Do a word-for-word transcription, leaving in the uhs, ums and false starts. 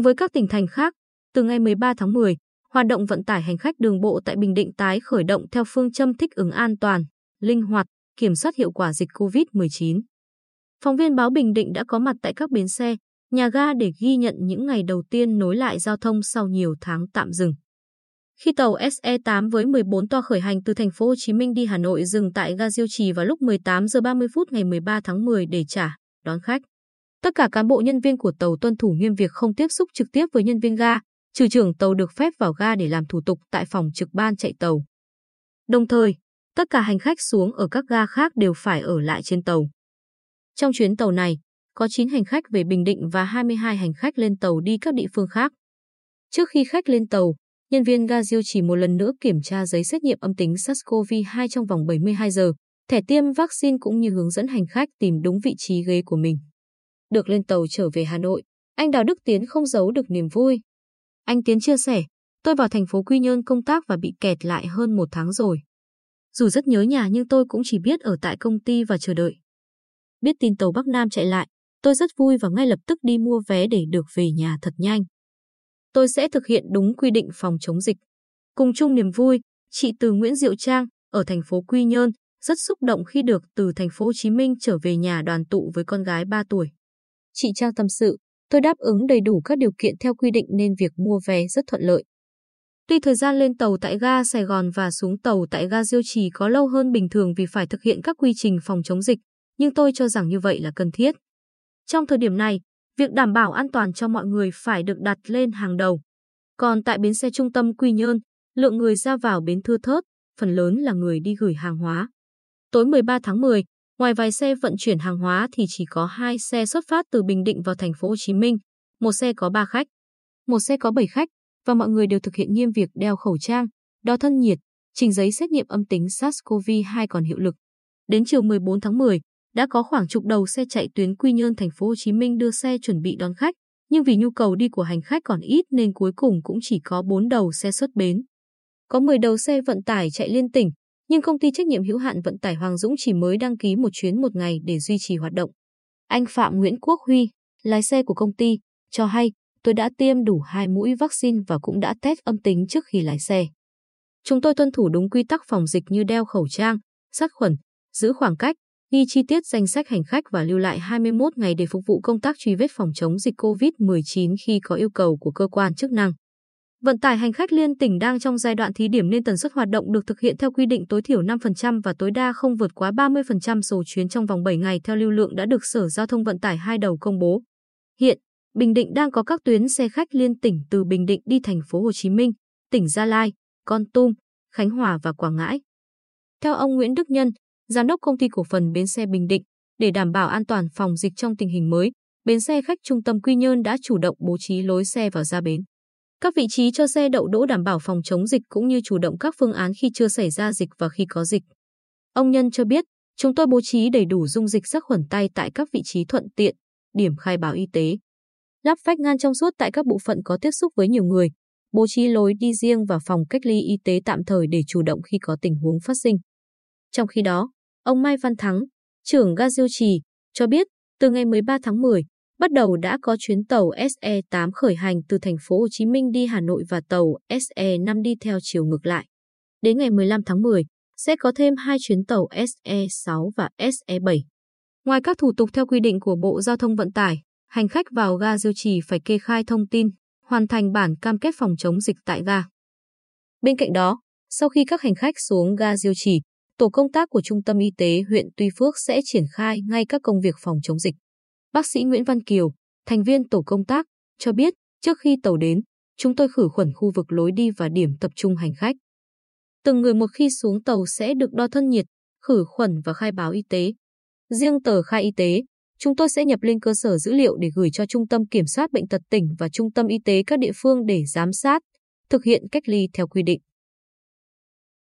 Cùng với các tỉnh thành khác, từ ngày mười ba tháng mười, hoạt động vận tải hành khách đường bộ tại Bình Định tái khởi động theo phương châm thích ứng an toàn, linh hoạt, kiểm soát hiệu quả dịch covid mười chín. Phóng viên báo Bình Định đã có mặt tại các bến xe, nhà ga để ghi nhận những ngày đầu tiên nối lại giao thông sau nhiều tháng tạm dừng. Khi tàu S E tám với mười bốn toa khởi hành từ thành phố Hồ Chí Minh đi Hà Nội dừng tại ga Diêu Trì vào lúc mười tám giờ ba mươi phút ngày mười ba tháng mười để trả đón khách. Tất cả cán bộ nhân viên của tàu tuân thủ nghiêm việc không tiếp xúc trực tiếp với nhân viên ga, trừ trưởng tàu được phép vào ga để làm thủ tục tại phòng trực ban chạy tàu. Đồng thời, tất cả hành khách xuống ở các ga khác đều phải ở lại trên tàu. Trong chuyến tàu này, có chín hành khách về Bình Định và hai mươi hai hành khách lên tàu đi các địa phương khác. Trước khi khách lên tàu, nhân viên ga Diêu Trì một lần nữa kiểm tra giấy xét nghiệm âm tính SARS-xê o vê hai trong vòng bảy mươi hai giờ, thẻ tiêm vaccine cũng như hướng dẫn hành khách tìm đúng vị trí ghế của mình. Được lên tàu trở về Hà Nội, anh Đào Đức Tiến không giấu được niềm vui. Anh Tiến chia sẻ, tôi vào thành phố Quy Nhơn công tác và bị kẹt lại hơn một tháng rồi. Dù rất nhớ nhà nhưng tôi cũng chỉ biết ở tại công ty và chờ đợi. Biết tin tàu Bắc Nam chạy lại, tôi rất vui và ngay lập tức đi mua vé để được về nhà thật nhanh. Tôi sẽ thực hiện đúng quy định phòng chống dịch. Cùng chung niềm vui, chị Từ Nguyễn Diệu Trang ở thành phố Quy Nhơn rất xúc động khi được từ thành phố Hồ Chí Minh trở về nhà đoàn tụ với con gái ba tuổi. Chị Trang tâm sự, tôi đáp ứng đầy đủ các điều kiện theo quy định nên việc mua vé rất thuận lợi. Tuy thời gian lên tàu tại ga Sài Gòn và xuống tàu tại ga Diêu Trì có lâu hơn bình thường vì phải thực hiện các quy trình phòng chống dịch, nhưng tôi cho rằng như vậy là cần thiết. Trong thời điểm này, việc đảm bảo an toàn cho mọi người phải được đặt lên hàng đầu. Còn tại bến xe trung tâm Quy Nhơn, lượng người ra vào bến thưa thớt, phần lớn là người đi gửi hàng hóa. Tối mười ba tháng mười, ngoài vài xe vận chuyển hàng hóa thì chỉ có hai xe xuất phát từ Bình Định vào thành phố Hồ Chí Minh, một xe có ba khách, một xe có bảy khách và mọi người đều thực hiện nghiêm việc đeo khẩu trang, đo thân nhiệt, trình giấy xét nghiệm âm tính SARS-xê o vê hai còn hiệu lực. Đến chiều mười bốn tháng mười, đã có khoảng chục đầu xe chạy tuyến Quy Nhơn thành phố Hồ Chí Minh đưa xe chuẩn bị đón khách, nhưng vì nhu cầu đi của hành khách còn ít nên cuối cùng cũng chỉ có bốn đầu xe xuất bến. Có mười đầu xe vận tải chạy liên tỉnh, nhưng công ty trách nhiệm hữu hạn vận tải Hoàng Dũng chỉ mới đăng ký một chuyến một ngày để duy trì hoạt động. Anh Phạm Nguyễn Quốc Huy, lái xe của công ty, cho hay tôi đã tiêm đủ hai mũi vaccine và cũng đã test âm tính trước khi lái xe. Chúng tôi tuân thủ đúng quy tắc phòng dịch như đeo khẩu trang, sát khuẩn, giữ khoảng cách, ghi chi tiết danh sách hành khách và lưu lại hai mươi mốt ngày để phục vụ công tác truy vết phòng chống dịch covid mười chín khi có yêu cầu của cơ quan chức năng. Vận tải hành khách liên tỉnh đang trong giai đoạn thí điểm nên tần suất hoạt động được thực hiện theo quy định tối thiểu năm phần trăm và tối đa không vượt quá ba mươi phần trăm số chuyến trong vòng bảy ngày theo lưu lượng đã được Sở Giao thông Vận tải hai đầu công bố. Hiện, Bình Định đang có các tuyến xe khách liên tỉnh từ Bình Định đi thành phố Hồ Chí Minh, tỉnh Gia Lai, Kon Tum, Khánh Hòa và Quảng Ngãi. Theo ông Nguyễn Đức Nhân, Giám đốc Công ty Cổ phần Bến xe Bình Định, để đảm bảo an toàn phòng dịch trong tình hình mới, bến xe khách trung tâm Quy Nhơn đã chủ động bố trí lối xe vào ra bến. Các vị trí cho xe đậu đỗ đảm bảo phòng chống dịch cũng như chủ động các phương án khi chưa xảy ra dịch và khi có dịch. Ông Nhân cho biết, chúng tôi bố trí đầy đủ dung dịch sát khuẩn tay tại các vị trí thuận tiện, điểm khai báo y tế. Lắp vách ngăn trong suốt tại các bộ phận có tiếp xúc với nhiều người, bố trí lối đi riêng và phòng cách ly y tế tạm thời để chủ động khi có tình huống phát sinh. Trong khi đó, ông Mai Văn Thắng, trưởng ga Diêu Trì, cho biết từ ngày mười ba tháng mười, bắt đầu đã có chuyến tàu S E tám khởi hành từ thành phố Hồ Chí Minh đi Hà Nội và tàu S E năm đi theo chiều ngược lại. Đến ngày mười lăm tháng mười, sẽ có thêm hai chuyến tàu S E sáu và S E bảy. Ngoài các thủ tục theo quy định của Bộ Giao thông Vận tải, hành khách vào ga Diêu Trì phải kê khai thông tin, hoàn thành bản cam kết phòng chống dịch tại ga. Bên cạnh đó, sau khi các hành khách xuống ga Diêu Trì, tổ công tác của Trung tâm Y tế huyện Tuy Phước sẽ triển khai ngay các công việc phòng chống dịch. Bác sĩ Nguyễn Văn Kiều, thành viên tổ công tác, cho biết trước khi tàu đến, chúng tôi khử khuẩn khu vực lối đi và điểm tập trung hành khách. Từng người một khi xuống tàu sẽ được đo thân nhiệt, khử khuẩn và khai báo y tế. Riêng tờ khai y tế, chúng tôi sẽ nhập lên cơ sở dữ liệu để gửi cho Trung tâm Kiểm soát Bệnh tật tỉnh và Trung tâm Y tế các địa phương để giám sát, thực hiện cách ly theo quy định.